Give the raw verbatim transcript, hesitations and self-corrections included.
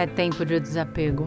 É tempo de desapego.